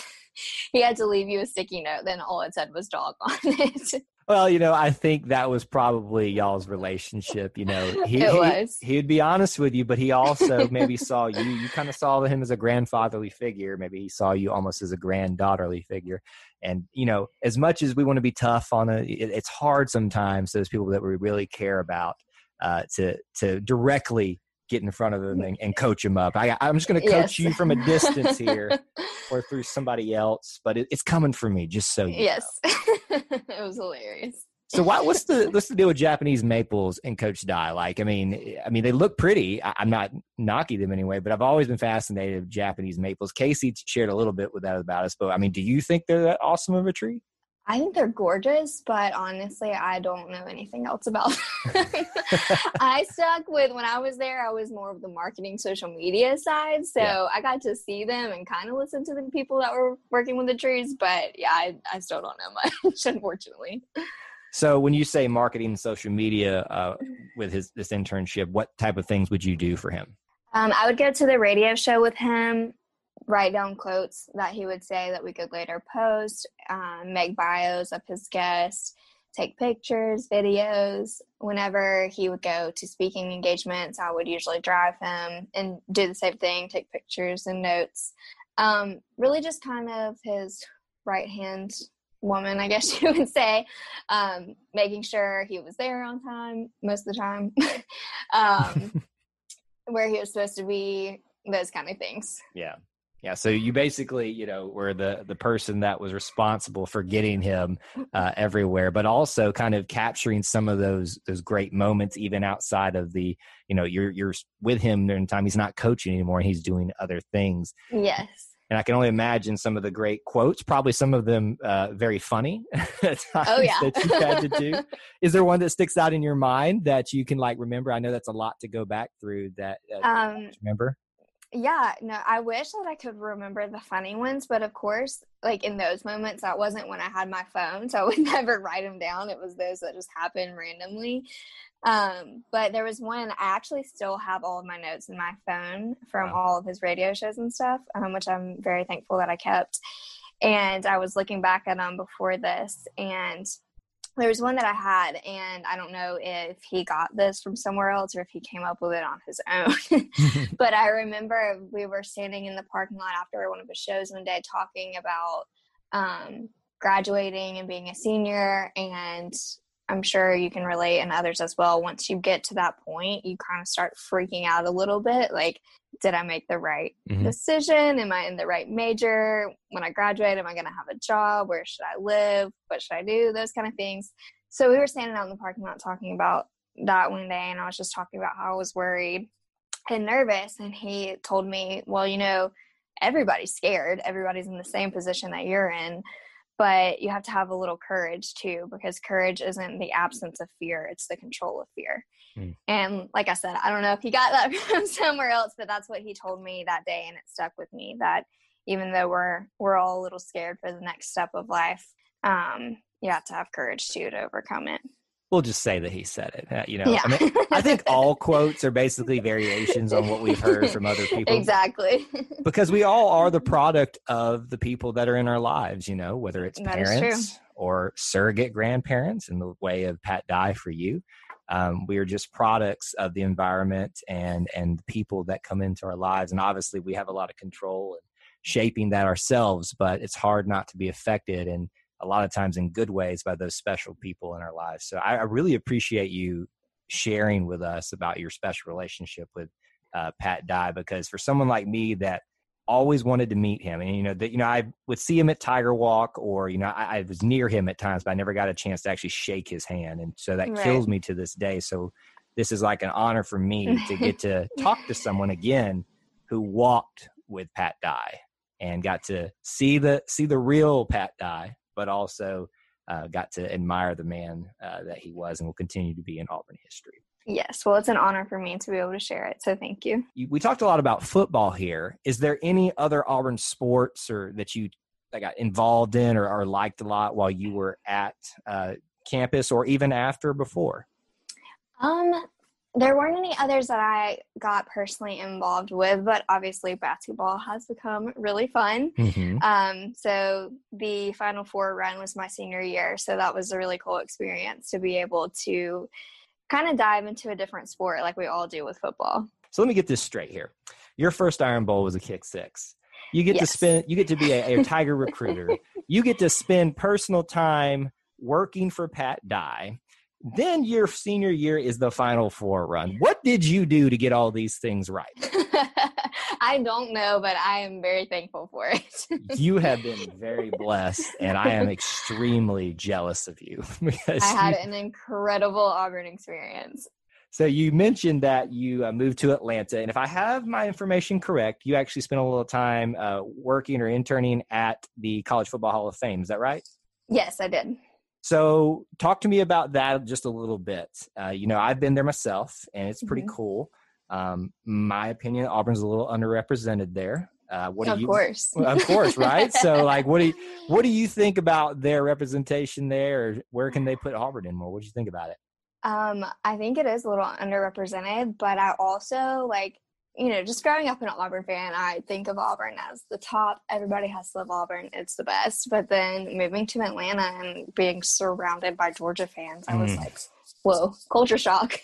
He had to leave you a sticky note, then all it said was dog on it. Well, you know, I think that was probably y'all's relationship. You know, he, it was. he he'd be honest with you, but he also maybe saw you, you kind of saw him as a grandfatherly figure. Maybe he saw you almost as a granddaughterly figure. And, you know, as much as we want to be tough on a, it, it's hard sometimes those people that we really care about uh, to, to directly get in front of them and, and coach them up. I, I'm just going to coach yes. you from a distance here or through somebody else, but it, it's coming for me, just so you yes. know. It was hilarious. So why, what's the what's the deal with Japanese maples and Coach Dye? Like, I mean, I mean, they look pretty. I, I'm not knocking them anyway, but I've always been fascinated with Japanese maples. Casey shared a little bit with that about us, but I mean, do you think they're that awesome of a tree? I think they're gorgeous, but honestly, I don't know anything else about them. I stuck with, when I was there, I was more of the marketing social media side. So yeah. I got to see them and kind of listen to the people that were working with the trees. But yeah, I, I still don't know much, unfortunately. So when you say marketing and social media uh, with his this internship, what type of things would you do for him? Um, I would go to the radio show with him, write down quotes that he would say that we could later post, um, make bios of his guests, take pictures, videos. Whenever he would go to speaking engagements, I would usually drive him and do the same thing, take pictures and notes. Um, really just kind of his right-hand woman, I guess you would say, um, making sure he was there on time most of the time, um, where he was supposed to be, those kind of things. Yeah. Yeah, so you basically, you know, were the, the person that was responsible for getting him uh, everywhere, but also kind of capturing some of those those great moments, even outside of the, you know, you're you're with him during the time he's not coaching anymore and he's doing other things. Yes. And I can only imagine some of the great quotes, probably some of them uh, very funny. Oh, yeah. That you've had to do. Is there one that sticks out in your mind that you can, like, remember? I know that's a lot to go back through that uh, um, remember. Yeah, no, I wish that I could remember the funny ones, but of course, like in those moments, that wasn't when I had my phone, so I would never write them down. It was those that just happened randomly. Um, but there was one, I actually still have all of my notes in my phone from wow. all of his radio shows and stuff, um, which I'm very thankful that I kept. And I was looking back at them before this, and there was one that I had, and I don't know if he got this from somewhere else or if he came up with it on his own. But I remember we were standing in the parking lot after one of his shows one day talking about um, graduating and being a senior. And I'm sure you can relate, and others as well. Once you get to that point, you kind of start freaking out a little bit. Like, did I make the right mm-hmm. decision? Am I in the right major? When I graduate, am I going to have a job? Where should I live? What should I do? Those kind of things. So we were standing out in the parking lot talking about that one day, and I was just talking about how I was worried and nervous. And he told me, well, you know, everybody's scared. Everybody's in the same position that you're in. But you have to have a little courage too, because courage isn't the absence of fear. It's the control of fear. Mm. And like I said, I don't know if he got that from somewhere else, but that's what he told me that day. And it stuck with me that even though we're, we're all a little scared for the next step of life, um, you have to have courage too, to overcome it. We'll just say that he said it, you know, yeah. I mean, I think all quotes are basically variations on what we've heard from other people. Exactly. Because we all are the product of the people that are in our lives, you know, whether it's that parents or surrogate grandparents in the way of Pat Dye for you. Um, we are just products of the environment and, and the people that come into our lives. And obviously we have a lot of control in shaping that ourselves, but it's hard not to be affected and a lot of times in good ways by those special people in our lives. So I, I really appreciate you sharing with us about your special relationship with uh, Pat Dye, because for someone like me that always wanted to meet him, and you know that you know I would see him at Tiger Walk, or you know I, I was near him at times, but I never got a chance to actually shake his hand, and so that right. kills me to this day. So this is like an honor for me to get to talk to someone again who walked with Pat Dye and got to see the see the real Pat Dye, but also uh, got to admire the man uh, that he was and will continue to be in Auburn history. Yes. Well, it's an honor for me to be able to share it. So thank you. We talked a lot about football here. Is there any other Auburn sports or that you that got involved in or, or liked a lot while you were at uh, campus or even after before? Um, there weren't any others that I got personally involved with, but obviously basketball has become really fun. Mm-hmm. Um, so the Final Four run was my senior year, so that was a really cool experience to be able to kind of dive into a different sport like we all do with football. So let me get this straight here. Your first Iron Bowl was a Kick Six. You get yes. to spend, you get to be a, a Tiger recruiter. You get to spend personal time working for Pat Dye. Then your senior year is the Final Four run. What did you do to get all these things right? I don't know, but I am very thankful for it. You have been very blessed, and I am extremely jealous of you. Because I had you, an incredible Auburn experience. So you mentioned that you uh, moved to Atlanta, and if I have my information correct, you actually spent a little time uh, working or interning at the College Football Hall of Fame. Is that right? Yes, I did. So talk to me about that just a little bit. Uh, you know, I've been there myself, and it's pretty mm-hmm. cool. Um, my opinion, Auburn's a little underrepresented there. Uh, what do you? Of course, of course, right? So, like, what do you, what do you think about their representation there? Or where can they put Auburn in more? What do you think about it? Um, I think it is a little underrepresented, but I also like. You know, just growing up an Auburn fan, I think of Auburn as the top. Everybody has to love Auburn. It's the best. But then moving to Atlanta and being surrounded by Georgia fans, I was mm. like, whoa, culture shock.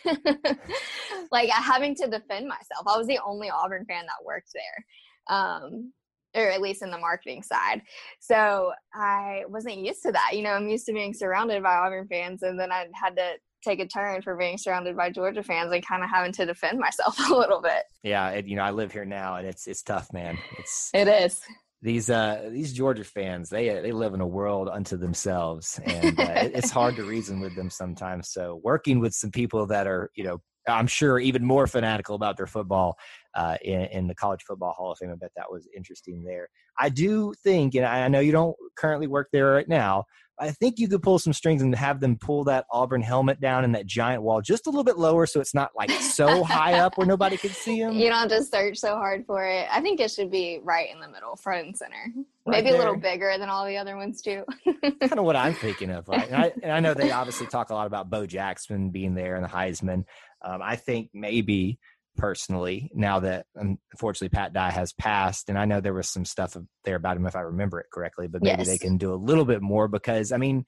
Like having to defend myself. I was the only Auburn fan that worked there, um, or at least in the marketing side. So I wasn't used to that. You know, I'm used to being surrounded by Auburn fans, and then I had to take a turn for being surrounded by Georgia fans and kind of having to defend myself a little bit. Yeah. It, you know, I live here now, and it's, it's tough, man. It's, it is these, uh, these Georgia fans, they, they live in a world unto themselves, and uh, it, it's hard to reason with them sometimes. So working with some people that are, you know, I'm sure, even more fanatical about their football uh, in, in the College Football Hall of Fame. I bet that was interesting there. I do think, and I know you don't currently work there right now, I think you could pull some strings and have them pull that Auburn helmet down and that giant wall just a little bit lower so it's not like so high up where nobody can see them. You don't have to search so hard for it. I think it should be right in the middle, front and center. Right Maybe there. A little bigger than all the other ones too. Kind of what I'm thinking of. Right? And, I, and I know they obviously talk a lot about Bo Jackson being there and the Heisman. Um, I think maybe personally, now that unfortunately Pat Dye has passed, and I know there was some stuff there about him if I remember it correctly, but maybe yes. they can do a little bit more because, I mean,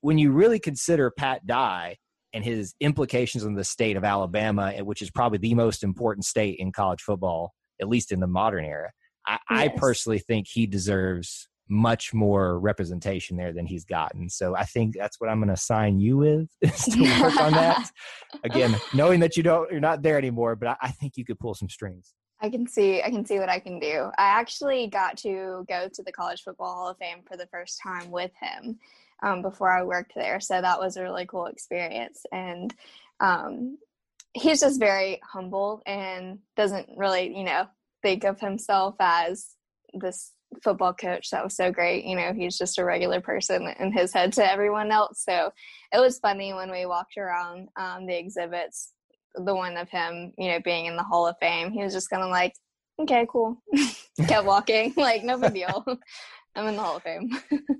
when you really consider Pat Dye and his implications on the state of Alabama, which is probably the most important state in college football, at least in the modern era, I, yes. I personally think he deserves much more representation there than he's gotten. So I think that's what I'm going to assign you with is to work on that. Again, knowing that you don't, you're not there anymore, but I, I think you could pull some strings. I can see, I can see what I can do. I actually got to go to the College Football Hall of Fame for the first time with him um, before I worked there. So that was a really cool experience. And um, he's just very humble and doesn't really, you know, think of himself as this football coach that was so great. You know, he's just a regular person in his head to everyone else. So it was funny when we walked around um, the exhibits, the one of him, you know, being in the Hall of Fame, he was just kind of like, okay, cool. Kept walking, like, no big deal. I'm in the Hall of Fame.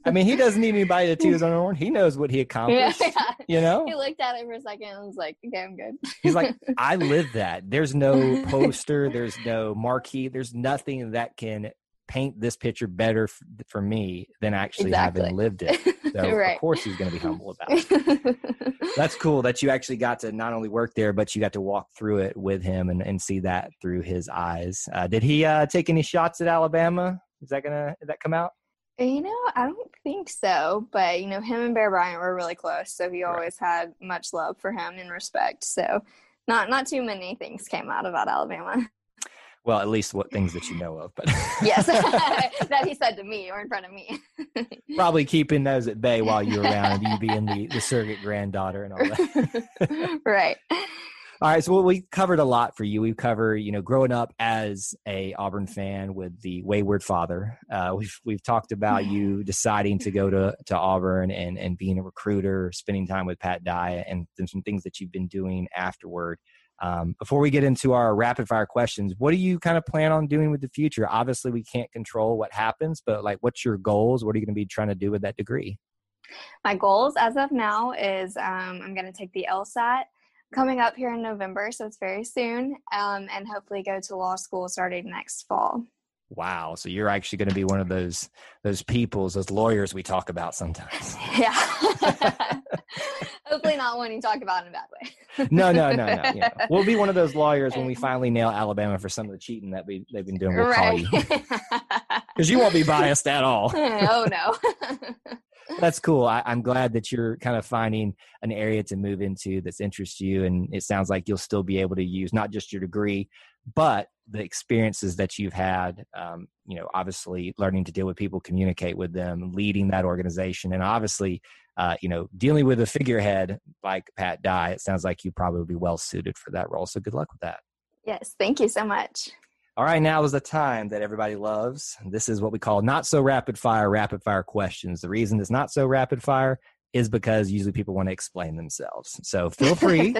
I mean, he doesn't need anybody to toot his own horn. He knows what he accomplished, yeah, yeah. you know? He looked at it for a second and was like, okay, I'm good. He's like, I lived that. There's no poster. There's no marquee. There's nothing that can paint this picture better f- for me than actually exactly. having lived it. So right. of course he's going to be humble about it. That's cool that you actually got to not only work there, but you got to walk through it with him and, and see that through his eyes. Uh, did he uh, take any shots at Alabama? Is that gonna did that come out? You know, I don't think so. But, you know, him and Bear Bryant were really close. So he always right. had much love for him and respect. So not not too many things came out about Alabama. Well, at least what things that you know of, but yes, that he said to me or in front of me. Probably keeping those at bay while you're around, you being the, the surrogate granddaughter and all that. Right. All right. So well, we covered a lot for you. We cover, you know, growing up as a Auburn fan with the wayward father. Uh, we've we've talked about you deciding to go to, to Auburn and and being a recruiter, spending time with Pat Dye, and some things that you've been doing afterward. Um, before we get into our rapid fire questions, what do you kind of plan on doing with the future? Obviously we can't control what happens, but like, what's your goals? What are you going to be trying to do with that degree? My goals as of now is, um, I'm going to take the LSAT coming up here in November. So it's very soon. Um, and hopefully go to law school starting next fall. Wow. So you're actually going to be one of those, those peoples, those lawyers we talk about sometimes. Yeah. Hopefully not one you talk about in a bad way. No, no, no, no. You know, we'll be one of those lawyers when we finally nail Alabama for some of the cheating that we, they've been doing. We'll right. call you. Because you won't be biased at all. Oh, no. That's cool. I, I'm glad that you're kind of finding an area to move into that's interests you. And it sounds like you'll still be able to use not just your degree, but the experiences that you've had, um, you know, obviously learning to deal with people, communicate with them, leading that organization. And obviously, uh, you know, dealing with a figurehead like Pat Dye, it sounds like you probably would be well suited for that role. So good luck with that. Yes. Thank you so much. All right. Now is the time that everybody loves. This is what we call not so rapid fire, rapid fire questions. The reason it's not so rapid fire is because usually people want to explain themselves. So feel free.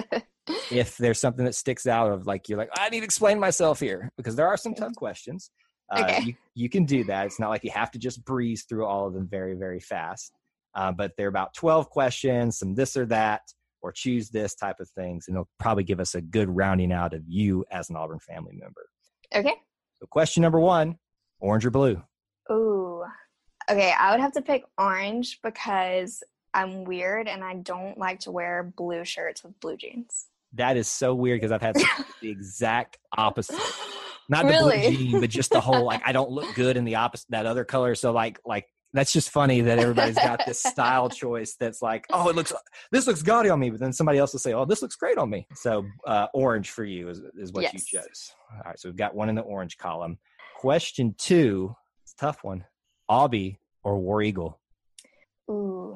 If there's something that sticks out of like, you're like, I need to explain myself here, because there are some tough questions. Uh, okay. you, you can do that. It's not like you have to just breeze through all of them very, very fast. Uh, but they're about twelve questions, some this or that, or choose this type of things. And it'll probably give us a good rounding out of you as an Auburn family member. Okay. So question number one, orange or blue? Ooh. Okay. I would have to pick orange because I'm weird and I don't like to wear blue shirts with blue jeans. That is so weird because I've had the exact opposite. Not the really? Blue jean, but just the whole, like, I don't look good in the opposite, that other color. So like, like, that's just funny that everybody's got this style choice that's like, oh, it looks, this looks gaudy on me. But then somebody else will say, oh, this looks great on me. So uh, orange for you is, is what yes. you chose. All right. So we've got one in the orange column. Question two, it's a tough one. Obby or War Eagle? Ooh,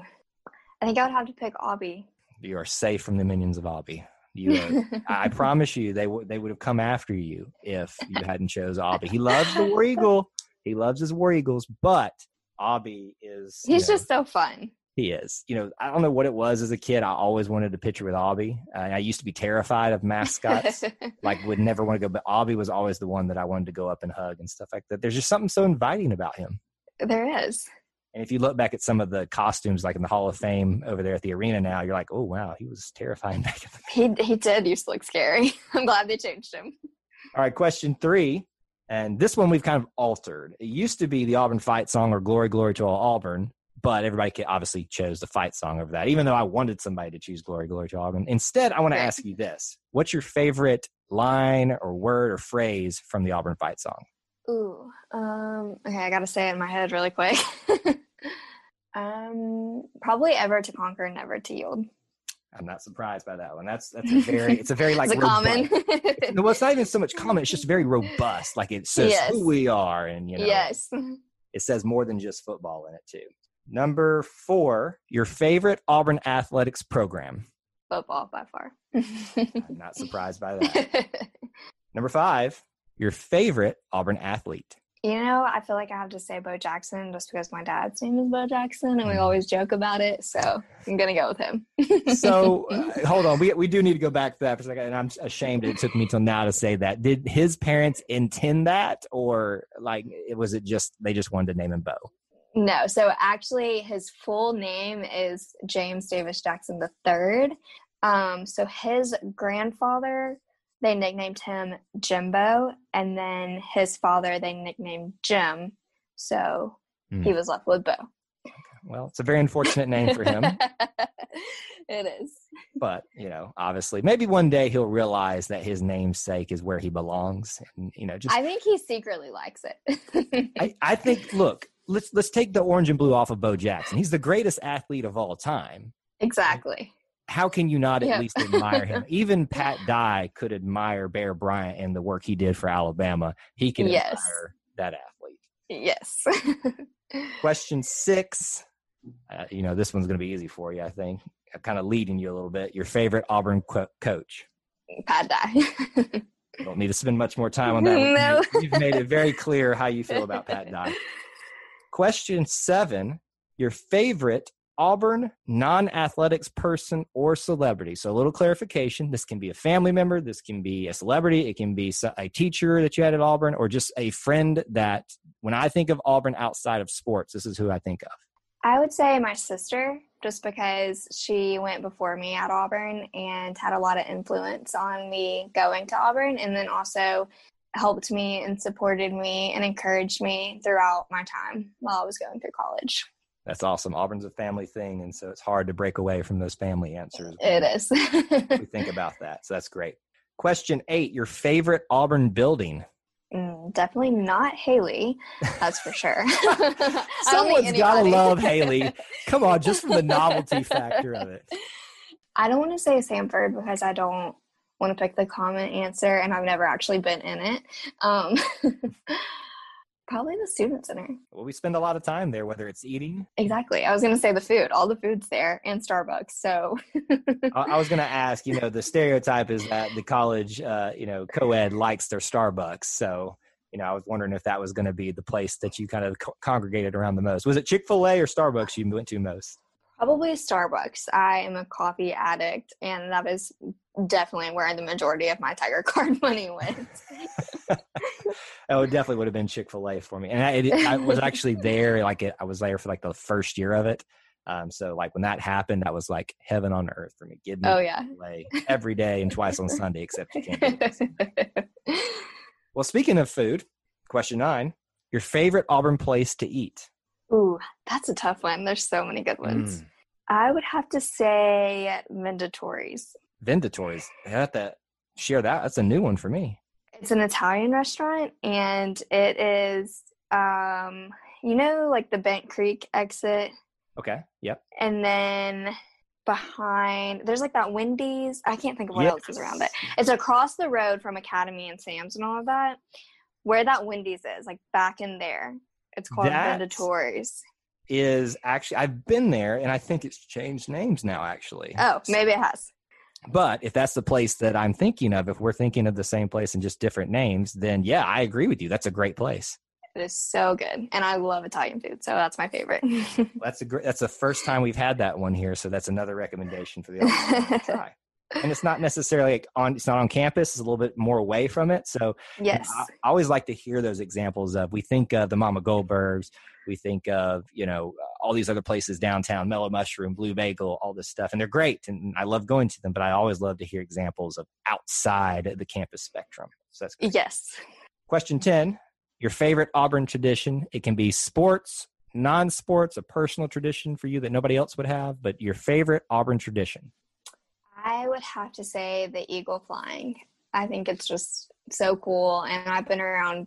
I think I would have to pick Obby. You are safe from the minions of Obby. You, uh, I promise you, they would they would have come after you if you hadn't chose Obby. He loves the War Eagle. He loves his War Eagles, but Obby is—he's you know, just so fun. He is. You know, I don't know what it was as a kid. I always wanted to picture with Obby. Uh, I used to be terrified of mascots, like would never want to go. But Obby was always the one that I wanted to go up and hug and stuff like that. There's just something so inviting about him. There is. And if you look back at some of the costumes, like in the Hall of Fame over there at the arena now, you're like, oh, wow, he was terrifying back in the day. He, he did used to look scary. I'm glad they changed him. All right, question three. And this one we've kind of altered. It used to be the Auburn fight song or Glory, Glory to All Auburn, but everybody obviously chose the fight song over that, even though I wanted somebody to choose Glory, Glory to Auburn. Instead, I want to ask you this. What's your favorite line or word or phrase from the Auburn fight song? Ooh, um, okay, I got to say it in my head really quick. um, probably ever to conquer, never to yield. I'm not surprised by that one. That's that's a very, it's a very like. It's a common. It's, well, it's not even so much common. It's just very robust. Like it says yes. who we are and, you know. Yes. It says more than just football in it too. Number four, your favorite Auburn athletics program. Football by far. I'm not surprised by that. Number five, your favorite Auburn athlete. You know, I feel like I have to say Bo Jackson just because my dad's name is Bo Jackson, and we always joke about it, so I'm going to go with him. So, uh, hold on. We we do need to go back to that for a second, and I'm ashamed it took me till now to say that. Did his parents intend that, or, like, it, was it just they just wanted to name him Bo? No. So, actually, his full name is James Davis Jackson the third. Um, so, his grandfather – they nicknamed him Jimbo, and then his father, they nicknamed Jim. So mm. he was left with Bo. Okay. Well, it's a very unfortunate name for him. It is. But, you know, obviously, maybe one day he'll realize that his namesake is where he belongs. And, you know, just I think he secretly likes it. I, I think, look, let's, let's take the orange and blue off of Bo Jackson. He's the greatest athlete of all time. Exactly. How can you not at yep. least admire him? Even Pat Dye could admire Bear Bryant and the work he did for Alabama. He can yes. admire that athlete. Yes. Question six. Uh, you know, this one's going to be easy for you, I think. I'm kind of leading you a little bit. Your favorite Auburn co- coach? Pat Dye. You don't need to spend much more time on that one. No. You, you've made it very clear how you feel about Pat Dye. Question seven. Your favorite Auburn non-athletics person or celebrity. So a little clarification. This can be a family member. This can be a celebrity. It can be a teacher that you had at Auburn or just a friend that when I think of Auburn outside of sports, this is who I think of. I would say my sister, just because she went before me at Auburn and had a lot of influence on me going to Auburn and then also helped me and supported me and encouraged me throughout my time while I was going through college. That's awesome. Auburn's a family thing, and so it's hard to break away from those family answers. It is. We think about that, so that's great. Question eight, your favorite Auburn building? Mm, definitely not Haley, that's for sure. Someone's got to love Haley. Come on, just from the novelty factor of it. I don't want to say Sanford because I don't want to pick the common answer, and I've never actually been in it. Um Probably the student center. Well, we spend a lot of time there, whether it's eating. Exactly. I was going to say the food. All the food's there and Starbucks. So I, I was going to ask, you know, the stereotype is that the college, uh, you know, co-ed likes their Starbucks. So, you know, I was wondering if that was going to be the place that you kind of co- congregated around the most. Was it Chick-fil-A or Starbucks you went to most? Probably Starbucks. I am a coffee addict, and that is definitely where the majority of my Tiger Card money went. Oh, it definitely would have been Chick-fil-A for me. And I, it, I was actually there, like it, I was there for like the first year of it. Um, so like when that happened, I was like heaven on earth for me. Give me oh, yeah. Chick-fil-A every day and twice on Sunday, except you can't do this. Well, speaking of food, question nine, your favorite Auburn place to eat? Ooh, that's a tough one. There's so many good ones. Mm. I would have to say Venditore's. Venditore's. I have to share that. That's a new one for me. It's an Italian restaurant, and it is, um, you know, like the Bent Creek exit. Okay. Yep. And then behind, there's like that Wendy's. I can't think of what yes. else is around it. It's across the road from Academy and Sam's and all of that. Where that Wendy's is, like back in there. It's called Venditore's. Is actually I've been there, and I think it's changed names now. Actually, oh, so, maybe it has. But if that's the place that I'm thinking of, if we're thinking of the same place and just different names, then yeah, I agree with you. That's a great place. It is so good. And I love Italian food. So that's my favorite. Well, that's a great, that's the first time we've had that one here. So that's another recommendation for the audience to try. And it's not necessarily like on, it's not on campus. It's a little bit more away from it. So yes, you know, I always like to hear those examples of, we think of the Mama Goldbergs. We think of, you know, all these other places downtown, Mellow Mushroom, Blue Bagel, all this stuff. And they're great. And I love going to them, but I always love to hear examples of outside the campus spectrum. So that's great. Yes. Question ten, your favorite Auburn tradition. It can be sports, non-sports, a personal tradition for you that nobody else would have, but your favorite Auburn tradition. I would have to say the eagle flying. I think it's just so cool. And I've been around,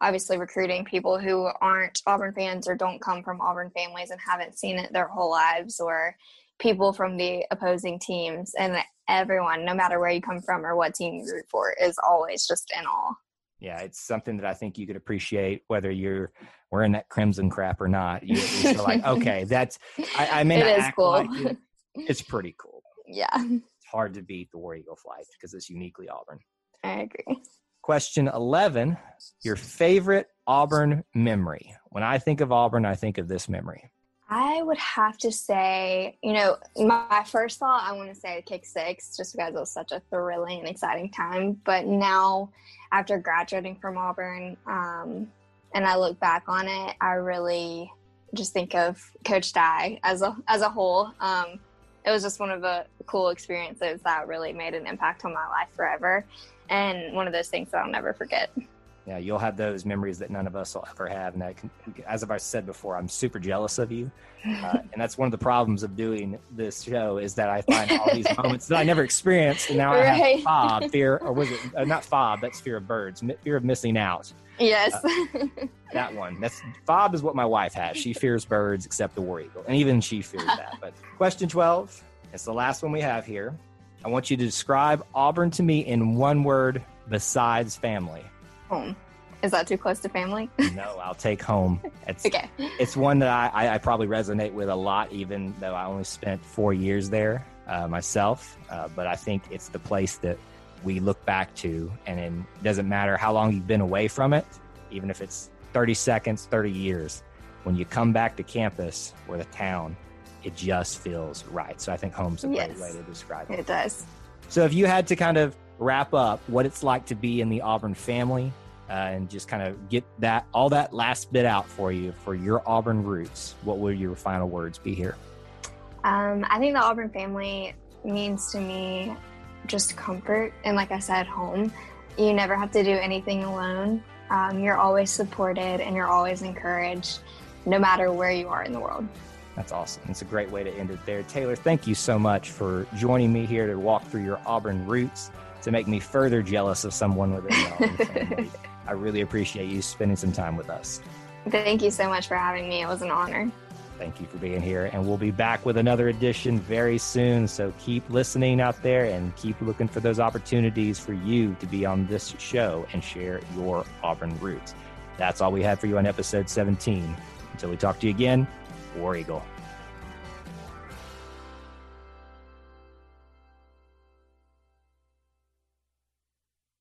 obviously, recruiting people who aren't Auburn fans or don't come from Auburn families and haven't seen it their whole lives, or people from the opposing teams. And everyone, no matter where you come from or what team you root for, is always just in awe. Yeah, it's something that I think you could appreciate whether you're wearing that crimson crap or not. You are like, okay, that's I, I may not act like you. It is cool. It's pretty cool. Yeah. It's hard to beat the War Eagle flight because it's uniquely Auburn. I agree. Question eleven, your favorite Auburn memory. When I think of Auburn, I think of this memory. I would have to say, you know, my first thought, I want to say Kick Six, just because it was such a thrilling and exciting time. But now, after graduating from Auburn, um, and I look back on it, I really just think of Coach Dye as a, as a whole. Um, it was just one of the cool experiences that really made an impact on my life forever. And one of those things that I'll never forget. Yeah, you'll have those memories that none of us will ever have. And I can, as I've said before, I'm super jealous of you. Uh, and that's one of the problems of doing this show, is that I find all these moments that I never experienced. And now right. I have FOB, fear, or was it, uh, not FOB, that's fear of birds, fear of missing out. Yes. Uh, that one. That's FOB is what my wife has. She fears birds except the War Eagle. And even she fears that. But question twelve, it's the last one we have here. I want you to describe Auburn to me in one word besides family. Home. Is that too close to family? No, I'll take home. It's, okay. It's one that I, I, I probably resonate with a lot, even though I only spent four years there uh, myself. Uh, but I think it's the place that we look back to, and it doesn't matter how long you've been away from it, even if it's thirty seconds, thirty years. When you come back to campus or the town, it just feels right. So I think home's a yes. great way to describe it. It does. So if you had to kind of wrap up what it's like to be in the Auburn family, uh, and just kind of get that all that last bit out for you for your Auburn roots, what would your final words be here? Um, I think the Auburn family means to me just comfort. And like I said, home. You never have to do anything alone. Um, you're always supported and you're always encouraged, no matter where you are in the world. That's awesome. It's a great way to end it there. Taylor, thank you so much for joining me here to walk through your Auburn roots, to make me further jealous of someone within the Auburn family. I really appreciate you spending some time with us. Thank you so much for having me. It was an honor. Thank you for being here. And we'll be back with another edition very soon. So keep listening out there and keep looking for those opportunities for you to be on this show and share your Auburn roots. That's all we had for you on episode seventeen. Until we talk to you again, War Eagle.